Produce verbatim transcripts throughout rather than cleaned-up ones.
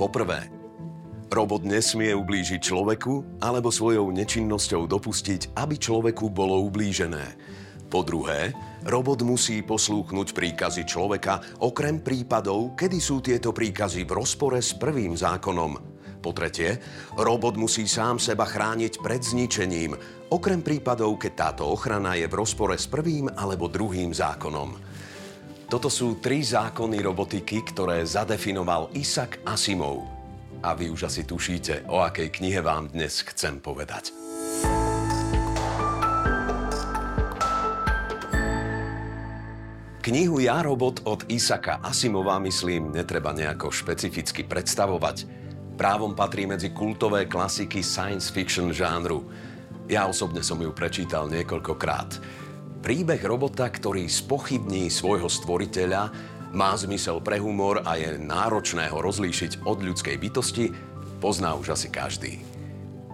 Poprvé, robot nesmie ublížiť človeku alebo svojou nečinnosťou dopustiť, aby človeku bolo ublížené. Po druhé, robot musí poslúchnuť príkazy človeka, okrem prípadov, kedy sú tieto príkazy v rozpore s prvým zákonom. Po tretie, robot musí sám seba chrániť pred zničením, okrem prípadov, keď táto ochrana je v rozpore s prvým alebo druhým zákonom. Toto sú tri zákony robotiky, ktoré zadefinoval Isaac Asimov. A vy už asi tušíte, o akej knihe vám dnes chcem povedať. Knihu Ja, robot od Isaaca Asimova, myslím, netreba nejako špecificky predstavovať. Právom patrí medzi kultové klasiky science fiction žánru. Ja osobne som ju prečítal niekoľkokrát. Príbeh robota, ktorý spochybní svojho stvoriteľa, má zmysel pre humor a je náročné ho rozlíšiť od ľudskej bytosti, pozná už asi každý.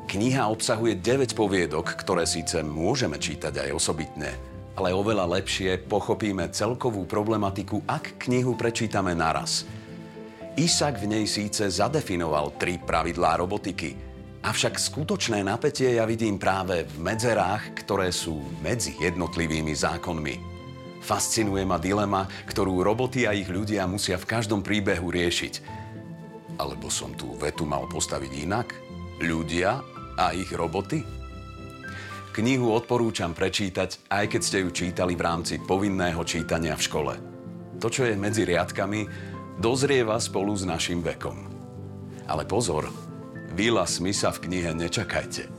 Kniha obsahuje deväť poviedok, ktoré síce môžeme čítať aj osobitne, ale oveľa lepšie pochopíme celkovú problematiku, ak knihu prečítame naraz. Isaac v nej síce zadefinoval tri pravidlá robotiky, avšak skutočné napätie ja vidím práve v medzerách, ktoré sú medzi jednotlivými zákonmi. Fascinuje ma dilema, ktorú roboty a ich ľudia musia v každom príbehu riešiť. Alebo som tú vetu mal postaviť inak? Ľudia a ich roboty? Knihu odporúčam prečítať, aj keď ste ju čítali v rámci povinného čítania v škole. To, čo je medzi riadkami, dozrieva spolu s našim vekom. Ale pozor, vila smysla v knihe nečakajte.